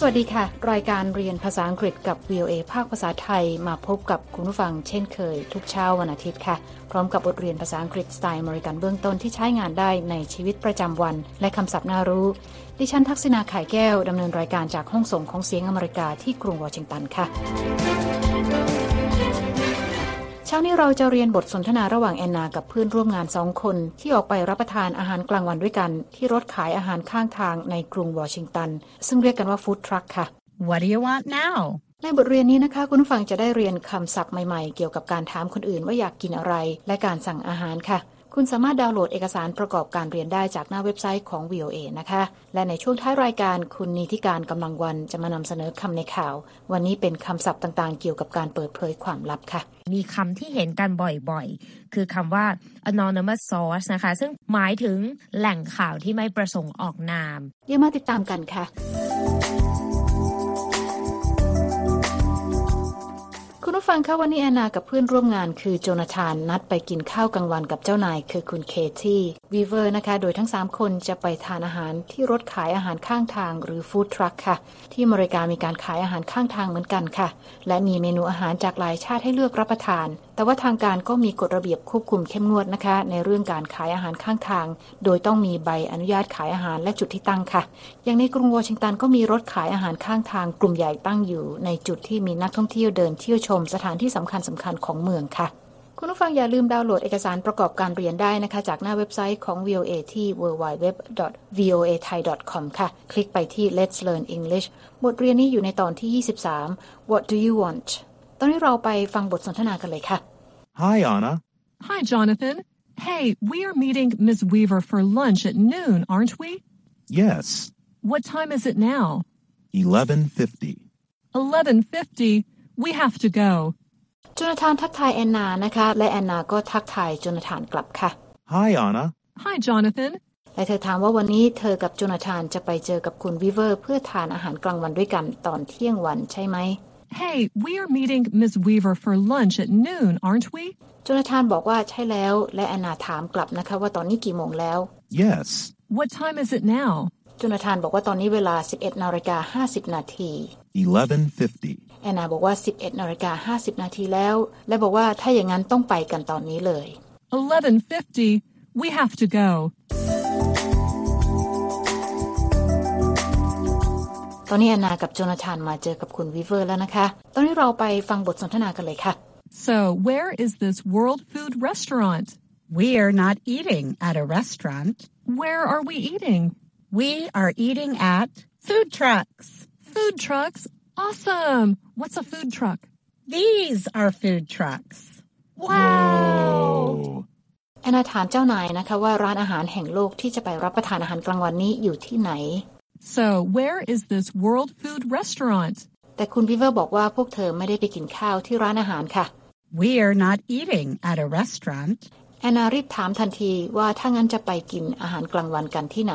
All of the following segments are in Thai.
สวัสดีค่ะรายการเรียนภาษาอังกฤษกับ VOA ภาคภาษาไทยมาพบกับคุณผู้ฟังเช่นเคยทุกเช้าวันอาทิตย์ค่ะพร้อมกับบทเรียนภาษาอังกฤษสไตล์อเมริกันเบื้องต้นที่ใช้งานได้ในชีวิตประจำวันและคำศัพท์น่ารู้ดิฉันทักษณาไข่แก้วดำเนินรายการจากห้องส่งของเสียงอเมริกาที่กรุงวอชิงตันค่ะเช้านี้เราจะเรียนบทสนทนาระหว่างแอนนากับเพื่อนร่วมงาน2คนที่ออกไปรับประทานอาหารกลางวันด้วยกันที่รถขายอาหารข้างทางในกรุงวอชิงตันซึ่งเรียกกันว่าฟู้ดทรัคค่ะ What do you want now ในบทเรียนนี้นะคะคุณผู้ฟังจะได้เรียนคำศัพท์ใหม่ๆเกี่ยวกับการถามคนอื่นว่าอยากกินอะไรและการสั่งอาหารค่ะคุณสามารถดาวน์โหลดเอกสารประกอบการเรียนได้จากหน้าเว็บไซต์ของ VOA นะคะและในช่วงท้ายรายการคุณนิติการกำลังวันจะมานำเสนอคำในข่าววันนี้เป็นคำศัพท์ต่างๆเกี่ยวกับการเปิดเผยความลับค่ะมีคำที่เห็นกันบ่อยๆคือคำว่า anonymous source นะคะซึ่งหมายถึงแหล่งข่าวที่ไม่ประสงค์ออกนามเดี๋ยวมาติดตามกันค่ะคุณผู้ฟังคะวันนี้แอนนากับเพื่อนร่วมงานคือโจนาธานนัดไปกินข้าวกลางวันกับเจ้านายคือคุณเคที่วีเวอร์นะคะโดยทั้ง3คนจะไปทานอาหารที่รถขายอาหารข้างทางหรือฟู้ดทรัคค่ะที่อเมริกามีการขายอาหารข้างทางเหมือนกันค่ะและมีเมนูอาหารจากหลายชาติให้เลือกรับประทานแต่ว่าทางการก็มีกฎระเบียบควบคุมเข้มงวดนะคะในเรื่องการขายอาหารข้างทางโดยต้องมีใบอนุญาตขายอาหารและจุดที่ตั้งค่ะอย่างในกรุงวอชิงตันก็มีรถขายอาหารข้างทางกลุ่มใหญ่ตั้งอยู่ในจุดที่มีนักท่องเที่ยวเดินเที่ยวชมสถานที่สำคัญของเมืองค่ะคุณผู้ฟังอย่าลืมดาวน์โหลดเอกสารประกอบการเรียนได้นะคะจากหน้าเว็บไซต์ของ VOA ที่ www.voathai.com ค่ะคลิกไปที่ Let's Learn English บทเรียนนี้อยู่ในตอนที่ 23 What do you want ตอนนี้เราไปฟังบทสนทนากันเลยค่ะ Hi Anna Hi Jonathan Hey we are meeting Ms. Weaver for lunch at noon aren't we Yes What time is it now 11:50 We have to goโจนาธานทักทายแอนนานะคะและแอนนาก็ทักทายโจนาธานกลับค่ะ Hi Anna Hi Jonathan และเธอถามว่าวันนี้เธอกับโจนาธานจะไปเจอกับคุณวีเวอร์เพื่อทานอาหารกลางวันด้วยกันตอนเที่ยงวันใช่ไหม Hey we are meeting Ms. Weaver for lunch at noon aren't we โจนาธานบอกว่าใช่แล้วและแอนนาถามกลับนะคะว่าตอนนี้กี่โมงแล้ว Yes What time is it now โจนาธานบอกว่าตอนนี้เวลา 11:50 นาที 11:50แอนนาบอกว่า 11:50 นาทีแล้วและบอกว่าถ้าอย่างนั้นต้องไปกันตอนนี้เลย 11:50 we have to go ตอนนี้แอนนากับโจนาธานมาเจอกับคุณวีเวอร์แล้วนะคะตอนนี้เราไปฟังบทสนทนากันเลยค่ะ So where is this world food restaurant? We are not eating at a restaurant. Where are we eating? We are eating at food trucks. Food trucks?Awesome! What's a food truck? These are food trucks. Wow! แอนนาถามเจ้านายนะคะว่าร้านอาหารแห่งโลกที่จะไปรับประทานอาหารกลางวันนี้อยู่ที่ไหน So where is this world food restaurant? แต่คุณบีเวอร์บอกว่าพวกเธอไม่ได้ไปกินข้าวที่ร้านอาหารค่ะ We're not eating at a restaurant. แอนนารีบถามทันทีว่าถ้างั้นจะไปกินอาหารกลางวันกันที่ไหน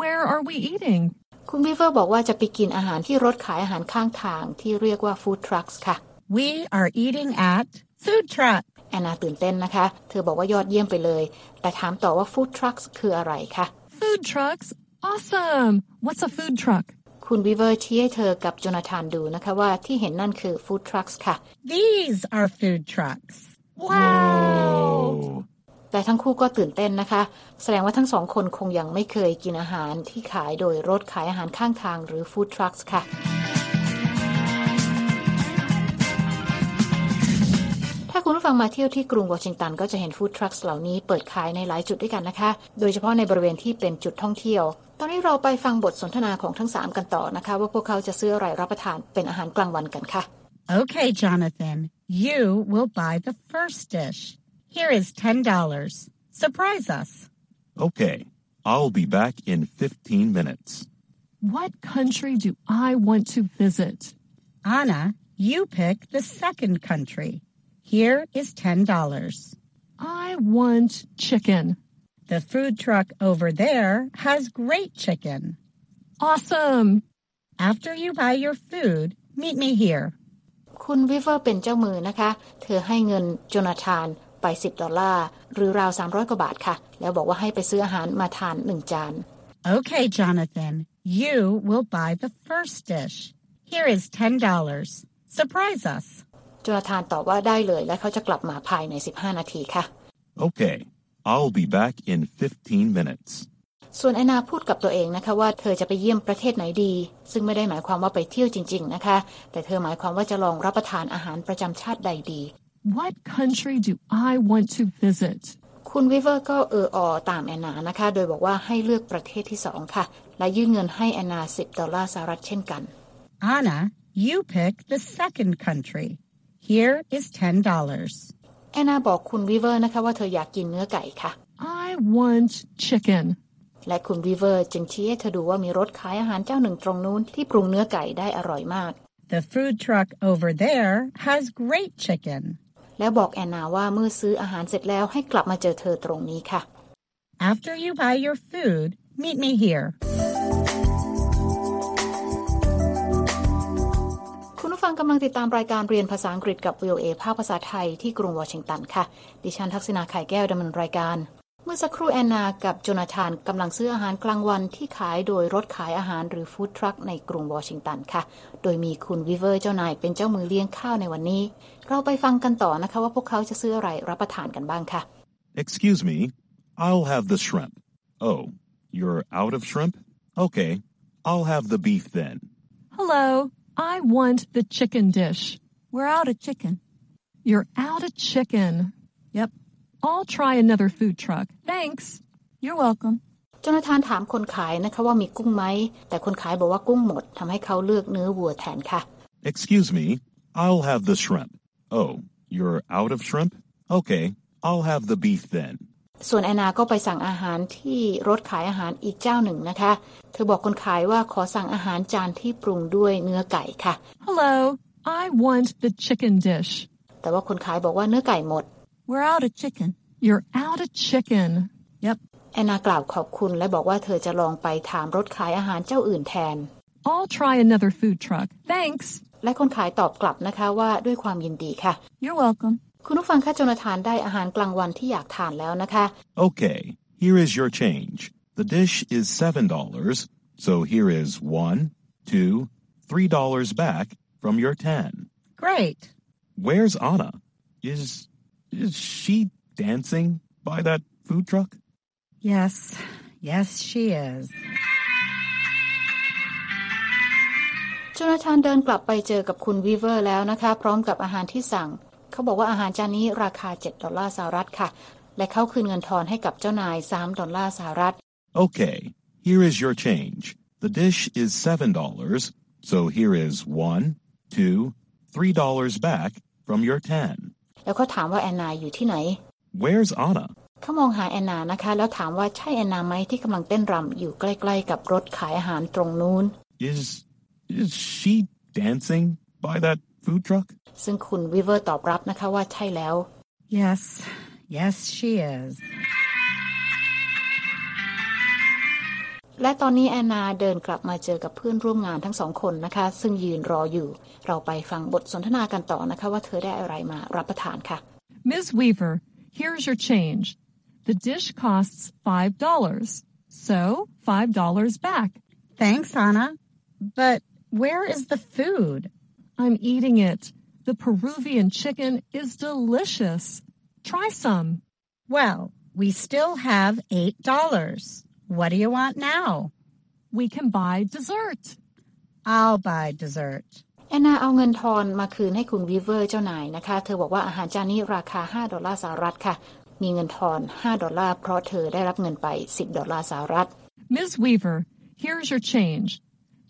Where are we eating?คุณวีเวอร์บอกว่าจะไปกินอาหารที่รถขายอาหารข้างทางที่เรียกว่าฟู้ดทรัคค่ะ We are eating at food truck แอนนาตื่นเต้นนะคะเธอบอกว่ายอดเยี่ยมไปเลยแต่ถามต่อว่าฟู้ดทรัคคืออะไรคะ Food trucks awesome What's a food truck คุณวีเวอร์ชี้ให้เธอกับโจนาธานดูนะคะว่าที่เห็นนั่นคือฟู้ดทรัคค่ะ These are food trucks Wow แต่ทั้งคู่ก็ตื่นเต้นนะคะแสดงว่าทั้งสองคนคงยังไม่เคยกินอาหารที่ขายโดยรถขายอาหารข้างทางหรือฟู้ดทรัคค่ะถ้าคุณผู้ฟังมาเที่ยวที่กรุงวอชิงตันก็จะเห็นฟู้ดทรัคเหล่านี้เปิดขายในหลายจุดด้วยกันนะคะโดยเฉพาะในบริเวณที่เป็นจุดท่องเที่ยวตอนนี้เราไปฟังบทสนทนาของทั้ง3กันต่อนะคะว่าพวกเขาจะซื้ออะไรรับประทานเป็นอาหารกลางวันกันค่ะ Okay Jonathan you will buy the first dish Here is $10. Surprise us. Okay. I'll be back in 15 minutes. What country do I want to visit? Anna, you pick the second country. Here is $10. I want chicken. The food truck over there has great chicken. Awesome. After you buy your food, meet me here. คุณวิเวอร์เป็นเจ้ามือนะคะเธอให้เงินโจนาธานไป$10หรือราว300กว่าบาทค่ะแล้วบอกว่าให้ไปซื้ออาหารมาทาน1จาน Okay Jonathan You will buy the first dish. Here is $10. Surprise us. โจนาธานตอบว่าได้เลยและเขาจะกลับมาภายใน15นาทีค่ะ Okay, I'll be back in 15 minutes. ส่วนแอนนาพูดกับตัวเองนะคะว่าเธอจะไปเยี่ยมประเทศไหนดีซึ่งไม่ได้หมายความว่าไปเที่ยวจริงๆนะคะแต่เธอหมายความว่าจะลองรับประทานอาหารประจำชาติใดดี What country do I want to visit? คุณวิเวอร์ก็ตามแอนนานะคะโดยบอกว่าให้เลือกประเทศที่2ค่ะและยื่นเงินให้แอนนา$10สหรัฐเช่นกัน Anna, you pick the second country.Here is $10. แอนนาบอกคุณวีเวอร์นะคะว่าเธออยากกินเนื้อไก่ค่ะ I want chicken. และคุณวีเวอร์จึงชี้ให้เธอดูว่ามีรถขายอาหารเจ้าหนึ่งตรงนู้นที่ปรุงเนื้อไก่ได้อร่อยมาก The food truck over there has great chicken. แล้วบอกแอนนาว่าเมื่อซื้ออาหารเสร็จแล้วให้กลับมาเจอเธอตรงนี้ค่ะ After you buy your food, meet me here.ฟังกำลังติดตามรายการเรียนภาษาอังกฤษกับ VOA ภาคภาษาไทยที่กรุงวอชิงตันค่ะดิฉันทักษิณาไข่แก้วดำเนินรายการเมื่อสักครู่แอนนากับโจนาธานกำลังซื้ออาหารกลางวันที่ขายโดยรถขายอาหารหรือฟู้ดทรัคในกรุงวอชิงตันค่ะโดยมีคุณวิเวอร์เจ้านายเป็นเจ้ามือเลี้ยงข้าวในวันนี้เราไปฟังกันต่อนะคะว่าพวกเขาจะซื้ออะไรรับประทานกันบ้างค่ะ Excuse me, I'll have the shrimp. Oh, you're out of shrimp? Okay, I'll have the beef then. Hello.I want the chicken dish. We're out of chicken. You're out of chicken. Yep. I'll try another food truck. Thanks. You're welcome. โจนาธานถามคนขายนะคะว่ามีกุ้งไหมแต่คนขายบอกว่ากุ้งหมดทำให้เขาเลือกเนื้อวัวแทนค่ะ Excuse me, I'll have the shrimp. Oh, you're out of shrimp? Okay, I'll have the beef then. ส่วนแอนนาก็ไปสั่งอาหารที่รถขายอาหารอีกเจ้าหนึ่งนะคะเธอบอกคนขายว่าขอสั่งอาหารจานที่ปรุงด้วยเนื้อไก่ค่ะ Hello, I want the chicken dish. แต่ว่าคนขายบอกว่าเนื้อไก่หมด We're out of chicken. You're out of chicken. Yep. แอนนากล่าวขอบคุณและบอกว่าเธอจะลองไปถามรถขายอาหารเจ้าอื่นแทน I'll try another food truck. Thanks. และคนขายตอบกลับนะคะว่าด้วยความยินดีค่ะ You're welcome.คุณผู้ฟังคะโจนาธานได้อาหารกลางวันที่อยากทานแล้วนะคะ Okay, here is your change. The dish is $7, so here is $1, $2, $3 back from your $10. Great. Where's Anna? Is she dancing by that food truck? Yes, she is. โจนาธานเดินกลับไปเจอกับคุณวีเวอร์แล้วนะคะพร้อมกับอาหารที่สั่งเขาบอกว่าอาหารจานนี้ราคา$7สหรัฐค่ะและเขาคืนเงินทอนให้กับเจ้านาย$3สหรัฐ Okay, here is your change. The dish is $7, so here is $1, $2, $3 back from your $10. แล้วเขาถามว่าแอนนาอยู่ที่ไหน Where's Anna? เขามองหาแอนนานะคะแล้วถามว่าใช่แอนนาไหมที่กำลังเต้นรำอยู่ใกล้ๆกับรถขายอาหารตรงนู้น Is she dancing by that food truck? ซึ่งคุณวิเวอร์ตอบรับนะคะว่าใช่แล้ว Yes, she is. และตอนนี้แอนนาเดินกลับมาเจอกับเพื่อนร่วมงานทั้งสองคนนะคะซึ่งยืนรออยู่เราไปฟังบทสนทนากันต่อนะคะว่าเธอได้อะไรมารับประทานค่ะ Ms. Weaver, here's your change. The dish costs $5, so $5 back. Thanks, Anna. But where is the food?I'm eating it. The Peruvian chicken is delicious. Try some. Well, we still have $8. What do you want now? We can buy dessert. I'll buy dessert. แอนนาเอาเงินทอนมาคืนให้คุณวีเวอร์เจ้านายนะคะเธอบอกว่าอาหารจานนี้ราคา$5สหรัฐค่ะมีเงินทอน$5เพราะเธอได้รับเงินไป$10สหรัฐ Ms. Weaver, here's your change.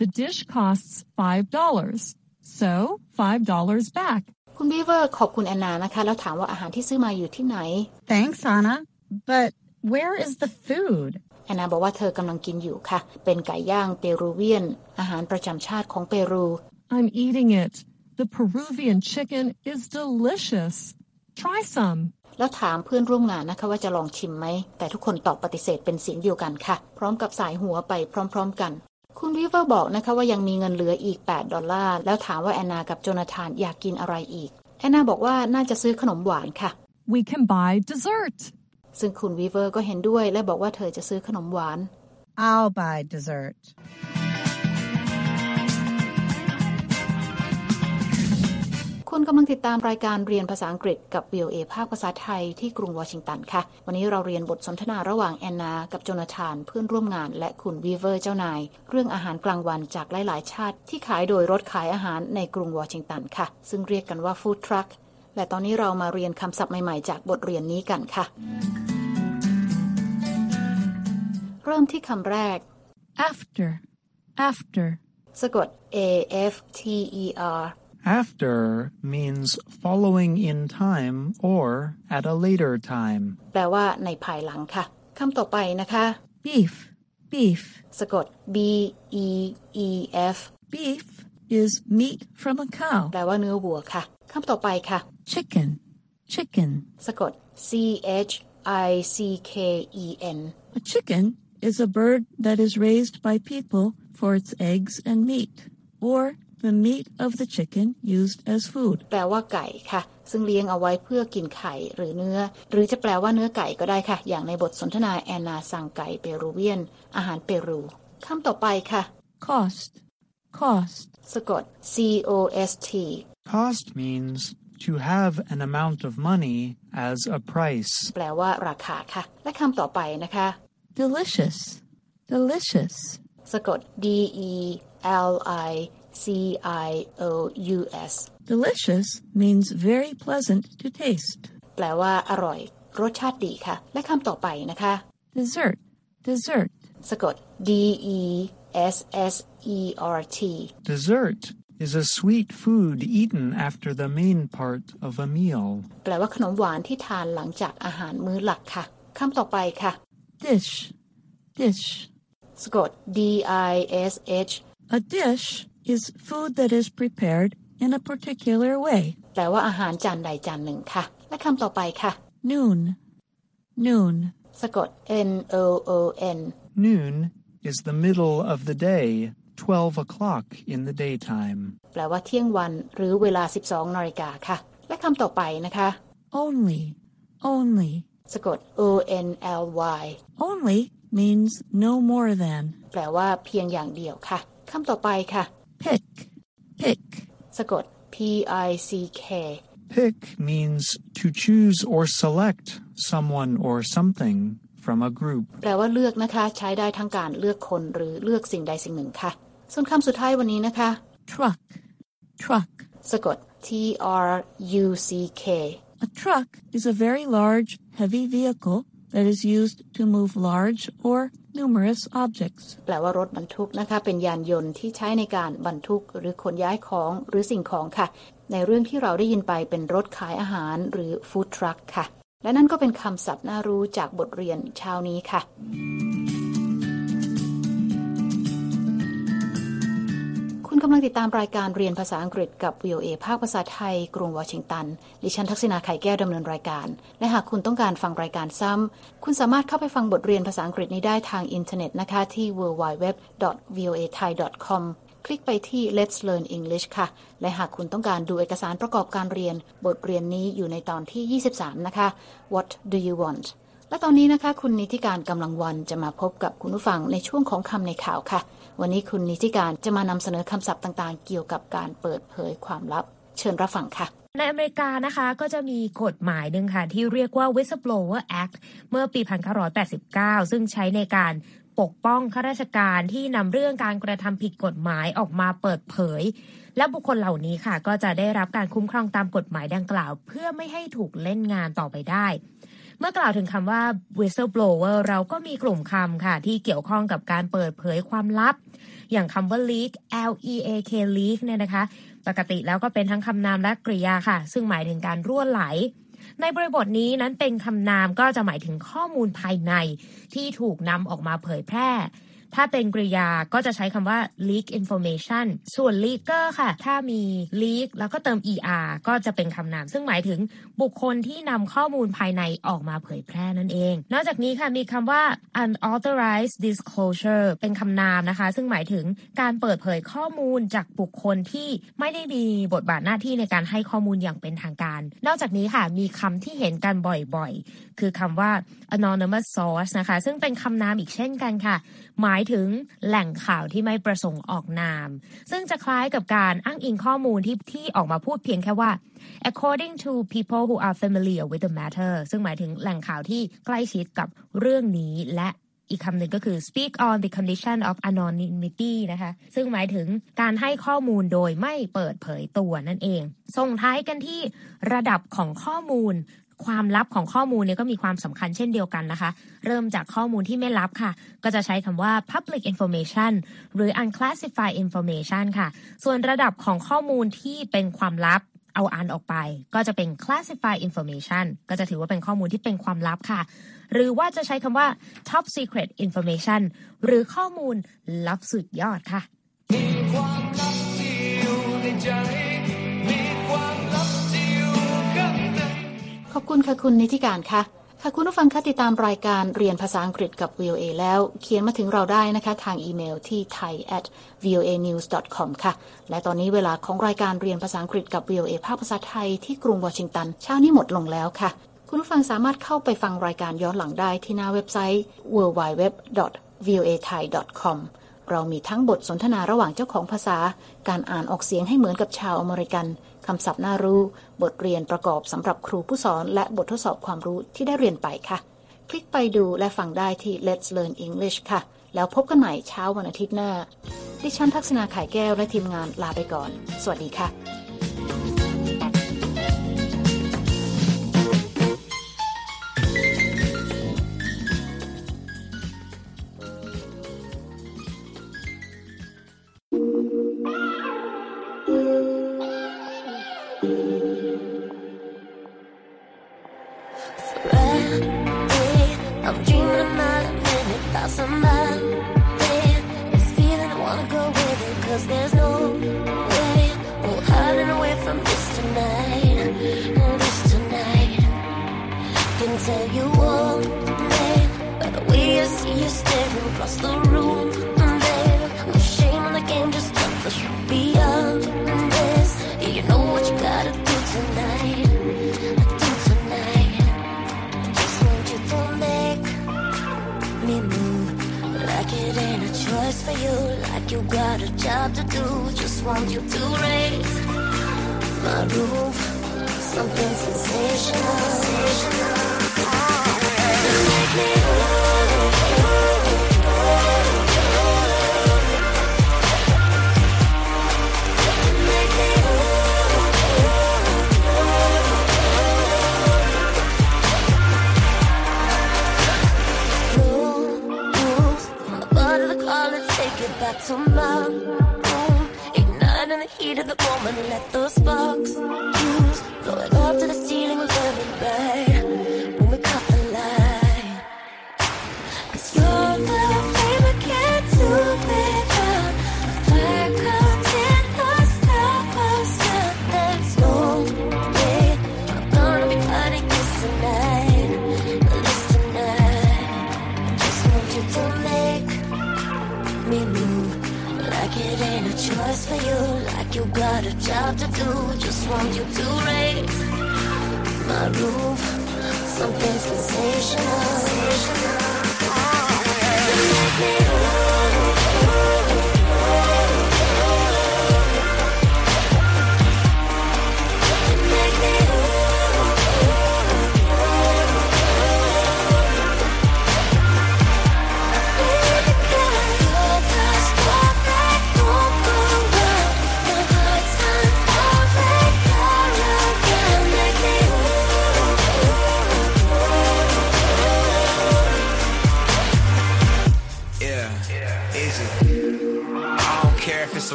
The dish costs $5.So, $5 back. คุณบีเวอร์ขอบคุณแอนนานะคะแล้วถามว่าอาหารที่ซื้อมาอยู่ที่ไหน Thanks, Anna. But where is the food? แอนนาบอกว่าเธอกำลังกินอยู่ค่ะเป็นไก่ย่างเปรูเวียนอาหารประจำชาติของเปรู I'm eating it. The Peruvian chicken is delicious. Try some. แล้วถามเพื่อนร่วมงานนะคะว่าจะลองชิมไหมแต่ทุกคนตอบปฏิเสธเป็นเสียงเดียวกันค่ะพร้อมกับสายหัวไปพร้อมๆกันคุณวิเวอร์บอกนะคะว่ายังมีเงินเหลืออีก$8แล้วถามว่าแอนนากับโจนาธานอยากกินอะไรอีกแอนนาบอกว่าน่าจะซื้อขนมหวานค่ะ We can buy dessert ซึ่งคุณวิเวอร์ก็เห็นด้วยและบอกว่าเธอจะซื้อขนมหวาน I'll buy dessert กำลังติดตามรายการเรียนภาษาอังกฤษกับ VOA ภาคภาษาไทยที่กรุงวอชิงตันค่ะวันนี้เราเรียนบทสนทนาระหว่างแอนนากับโจนาธานเพื่อนร่วมงานและคุณวีเวอร์เจ้านายเรื่องอาหารกลางวันจากหลายๆชาติที่ขายโดยรถขายอาหารในกรุงวอชิงตันค่ะซึ่งเรียกกันว่าฟู้ดทรัคและตอนนี้เรามาเรียนคำศัพท์ใหม่ๆจากบทเรียนนี้กันค่ะเริ่มที่คำแรก after สะกด after After means following in time or at a later time. แปลว่าในภายหลังค่ะคำต่อไปนะคะ Beef สะกด beef Beef is meat from a cow. แปลว่าเนื้อวัวค่ะคำต่อไปค่ะ Chicken สะกด chicken A chicken is a bird that is raised by people for its eggs and meat, or the meat of the chicken used as food แปลว่าไก่ค่ะซึ่งเลี้ยงเอาไว้เพื่อกินไข่หรือเนื้อหรือจะแปลว่าเนื้อไก่ก็ได้ค่ะอย่างในบทสนทนาแอนนาสั่งไก่เปรูเวียนอาหารเปรูคำต่อไปค่ะ cost สะกด cost Cost means to have an amount of money as a price แปลว่าราคาค่ะและคำต่อไปนะคะ delicious สะกด delicious Delicious means very pleasant to taste แปลว่าอร่อยรสชาติดีค่ะและคำต่อไปนะคะ Dessert สะกด dessert Dessert is a sweet food eaten after the main part of a meal แปลว่าขนมหวานที่ทานหลังจากอาหารมื้อหลักค่ะคำต่อไปค่ะ Dish สะกด dish A dish is food that is prepared in a particular way. แปลว่าอาหารจานใดจานหนึ่งค่ะและคำต่อไปค่ะ Noon สะกด noon Noon is the middle of the day, 12 o'clock in the daytime. แปลว่าเที่ยงวันหรือเวลา 12 นาฬิกาค่ะและคำต่อไปนะคะ Only สะกด only Only means no more than แปลว่าเพียงอย่างเดียวค่ะคำต่อไปค่ะ pick สะกด pick Pick means to choose or select someone or something from a group แปลว่าเลือกนะคะใช้ได้ทั้งการเลือกคนหรือเลือกสิ่งใดสิ่งหนึ่งค่ะส่วนคำสุดท้ายวันนี้นะคะ truck สะกด truck A truck is a very large, heavy vehicle that is used to move large or numerous objects แปลว่ารถบรรทุกนะคะเป็นยานยนต์ที่ใช้ในการบรรทุกหรือขนย้ายของหรือสิ่งของค่ะในเรื่องที่เราได้ยินไปเป็นรถขายอาหารหรือฟู้ดทรัคค่ะและนั่นก็เป็นคำศัพท์น่ารู้จากบทเรียนเช้านี้ค่ะคุณกำลังติดตามรายการเรียนภาษาอังกฤษกับ VOA ภาคภาษาไทยกรุงวอชิงตันดิฉันทักษิณาไข่แก้วดำเนินรายการและหากคุณต้องการฟังรายการซ้ำคุณสามารถเข้าไปฟังบทเรียนภาษาอังกฤษนี้ได้ทางอินเทอร์เน็ตนะคะที่ www.voathai.com คลิกไปที่ Let's Learn English ค่ะและหากคุณต้องการดูเอกสารประกอบการเรียนบทเรียนนี้อยู่ในตอนที่ 23 นะคะ What do you want และตอนนี้นะคะคุณนิติการกำลังวันจะมาพบกับคุณผู้ฟังในช่วงของคำในข่าวค่ะวันนี้คุณนิติการจะมานำเสนอคำศัพท์ต่างๆเกี่ยวกับการเปิดเผยความลับเชิญรับฟังค่ะในอเมริกานะคะก็จะมีกฎหมายหนึ่งค่ะที่เรียกว่า Whistleblower Act เมื่อปี 1989 ซึ่งใช้ในการปกป้องข้าราชการที่นำเรื่องการกระทำผิดกฎหมายออกมาเปิดเผยและบุคคลเหล่านี้ค่ะก็จะได้รับการคุ้มครองตามกฎหมายดังกล่าวเพื่อไม่ให้ถูกเล่นงานต่อไปได้เมื่อกล่าวถึงคำว่า whistleblower เราก็มีกลุ่มคำค่ะที่เกี่ยวข้องกับการเปิดเผยความลับอย่างคำว่า leak leak leak เนี่ยนะคะปกติแล้วก็เป็นทั้งคำนามและกริยาค่ะซึ่งหมายถึงการรั่วไหลในบริบทนี้นั้นเป็นคำนามก็จะหมายถึงข้อมูลภายในที่ถูกนำออกมาเผยแพร่ถ้าเป็นกริยาก็จะใช้คำว่า leak information ส่วน leaker ค่ะถ้ามี leak แล้วก็เติม er ก็จะเป็นคำนามซึ่งหมายถึงบุคคลที่นำข้อมูลภายในออกมาเผยแพร่นั่นเองนอกจากนี้ค่ะมีคำว่า unauthorized disclosure เป็นคำนามนะคะซึ่งหมายถึงการเปิดเผยข้อมูลจากบุคคลที่ไม่ได้มีบทบาทหน้าที่ในการให้ข้อมูลอย่างเป็นทางการนอกจากนี้ค่ะมีคำที่เห็นกันบ่อยๆคือคำว่า anonymous source นะคะซึ่งเป็นคำนามอีกเช่นกันค่ะหมาย ายถึงแหล่งข่าวที่ไม่ประสงค์ออกนามซึ่งจะคล้ายกับการอ้างอิงข้อมูลที่ออกมาพูดเพียงแค่ว่า according to people who are familiar with the matter ซึ่งหมายถึงแหล่งข่าวที่ใกล้ชิดกับเรื่องนี้และอีกคำหนึ่งก็คือ speak on the condition of anonymity นะคะซึ่งหมายถึงการให้ข้อมูลโดยไม่เปิดเผยตัวนั่นเองส่งท้ายกันที่ระดับของข้อมูลความลับของข้อมูลเนี่ยก็มีความสำคัญเช่นเดียวกันนะคะเริ่มจากข้อมูลที่ไม่ลับค่ะก็จะใช้คำว่า public information หรือ unclassified information ค่ะส่วนระดับของข้อมูลที่เป็นความลับเอาอันออกไปก็จะเป็น classified information ก็จะถือว่าเป็นข้อมูลที่เป็นความลับค่ะหรือว่าจะใช้คำว่า top secret information หรือข้อมูลลับสุดยอดค่ะมีความลับที่อยู่ในใจมีความลับที่อยู่ข้างในขอบคุณค่ะคุณนิติการค่ะค่ะคุณผู้ฟังคะติดตามรายการเรียนภาษาอังกฤษกับ VOA แล้วเขียนมาถึงเราได้นะคะทางอีเมลที่ thai@voanews.com ค่ะและตอนนี้เวลาของรายการเรียนภาษาอังกฤษกับ VOA ภาคภาษาไทยที่กรุงวอชิงตันเช้านี้หมดลงแล้วค่ะคุณผู้ฟังสามารถเข้าไปฟังรายการย้อนหลังได้ที่หน้าเว็บไซต์ www.voathai.com เรามีทั้งบทสนทนาระหว่างเจ้าของภาษาการอ่านออกเสียงให้เหมือนกับชาวอเมริกันคำศัพท์น่ารู้บทเรียนประกอบสำหรับครูผู้สอนและบททดสอบความรู้ที่ได้เรียนไปค่ะคลิกไปดูและฟังได้ที่ Let's Learn English ค่ะแล้วพบกันใหม่เช้าวันอาทิตย์หน้าดิฉันทักษณาไข่แก้วและทีมงานลาไปก่อนสวัสดีค่ะ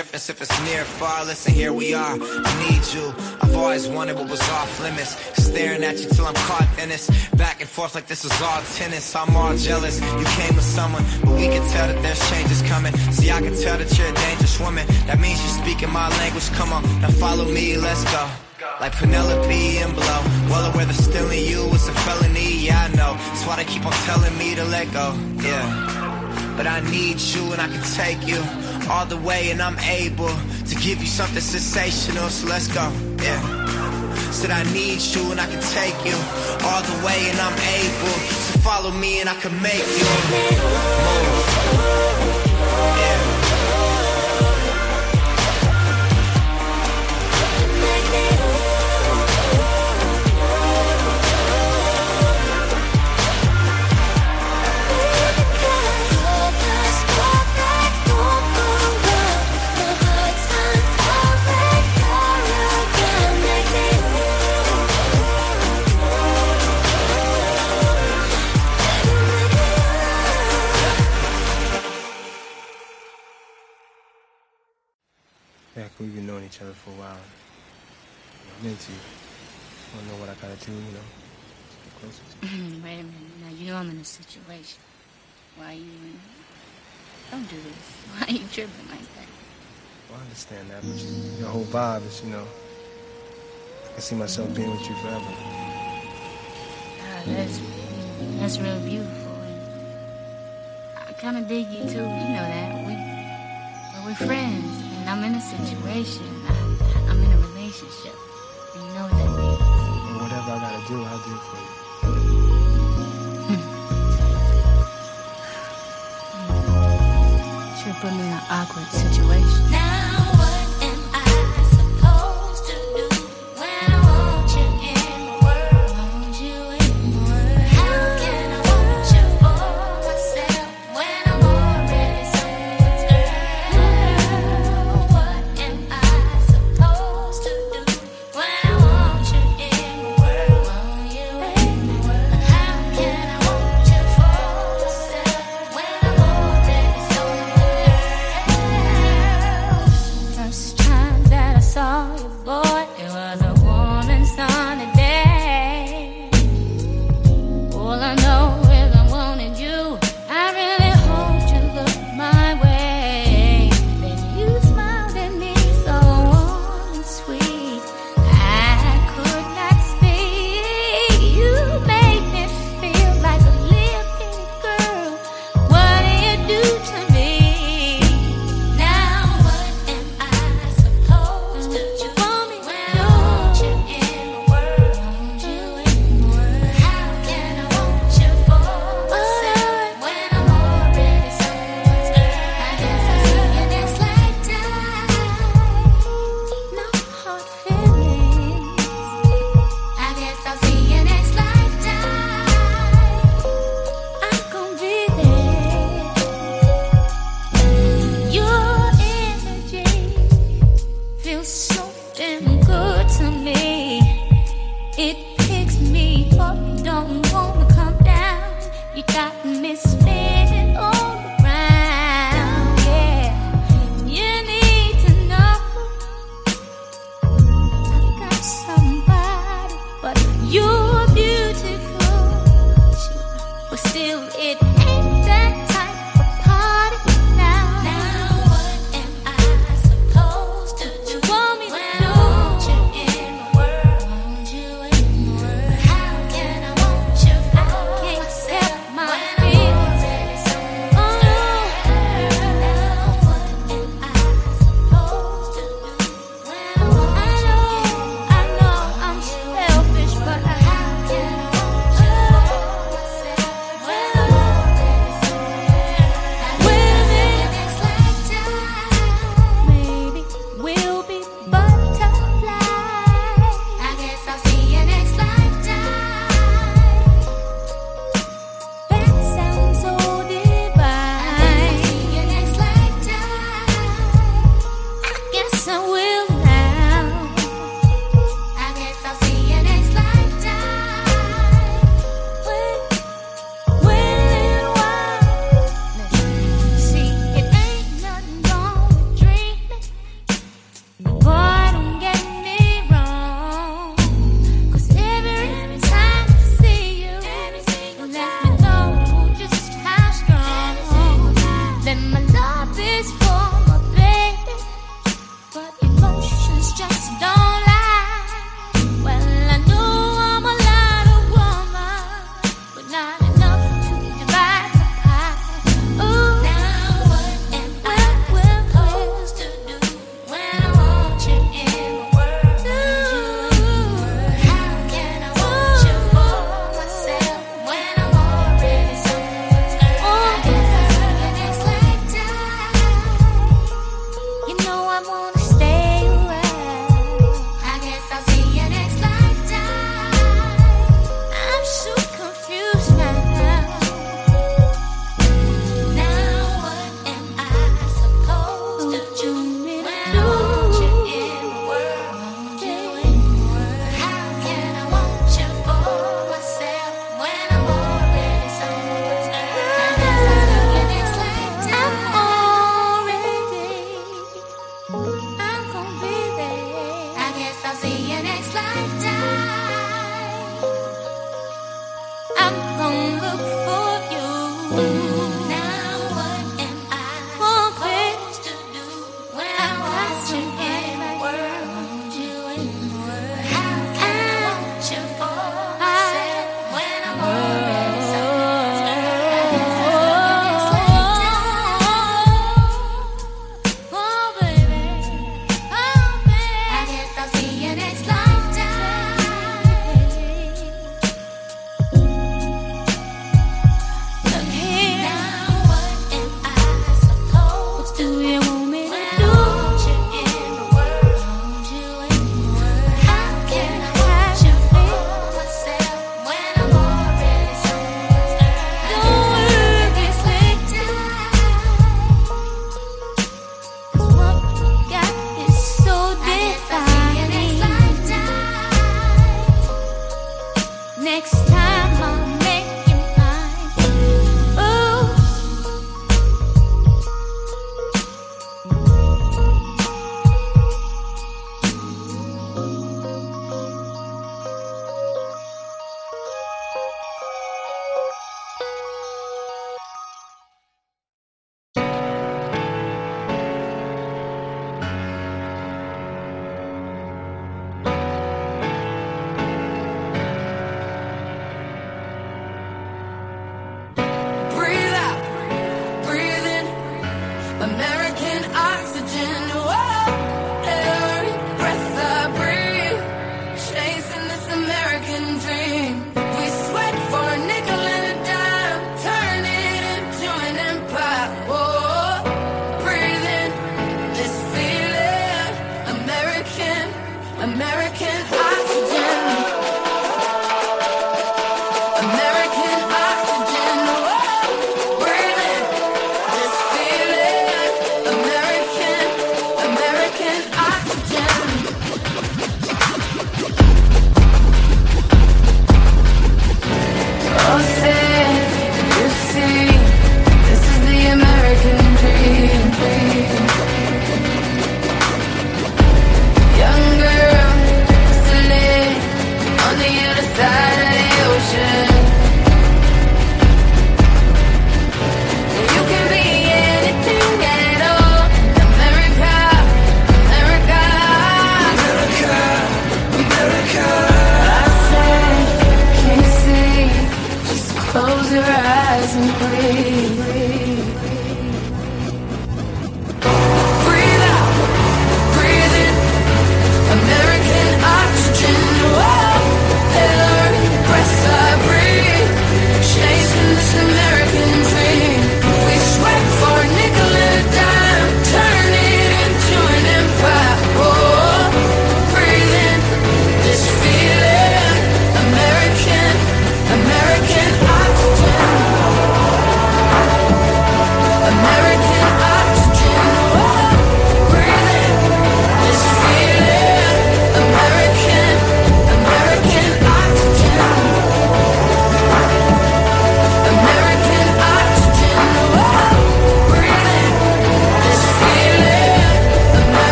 Difference if it's near far, listen, here we are, I need you, I've always wanted what was off limits, staring at you till I'm caught in this, back and forth like this is all tennis, I'm all jealous, you came with someone, but we can tell that there's changes coming, see I can tell that you're a dangerous woman, that means you're speaking my language, come on, now follow me, let's go.Like Penelope and Blow Well aware that stealing you is a felony, yeah I know, that's why they keep on telling me to let go, yeah, but I need you and I can take you all the way and I'm able to give you something sensational, so let's go, yeah Said I need you and I can take you all the way and I'm able. So follow me and I can make you move. Yeah. Back when we've been knowing each other for a while, I'm into you. I don't know what I gotta do, you know. Just get closer to you. Wait a minute. Now you know I'm in a situation. Why are you even... Don't do this. Why are you tripping like that? Well, I understand that, but just your whole vibe is, you know, I can see myself being with you forever. That's real beautiful. And I kind of dig you, too. You know that. We're friends. I'm in a situation. I'm in a relationship. And you know what that means. And whatever I gotta do, I'll do it for you. You should put me in an awkward situation.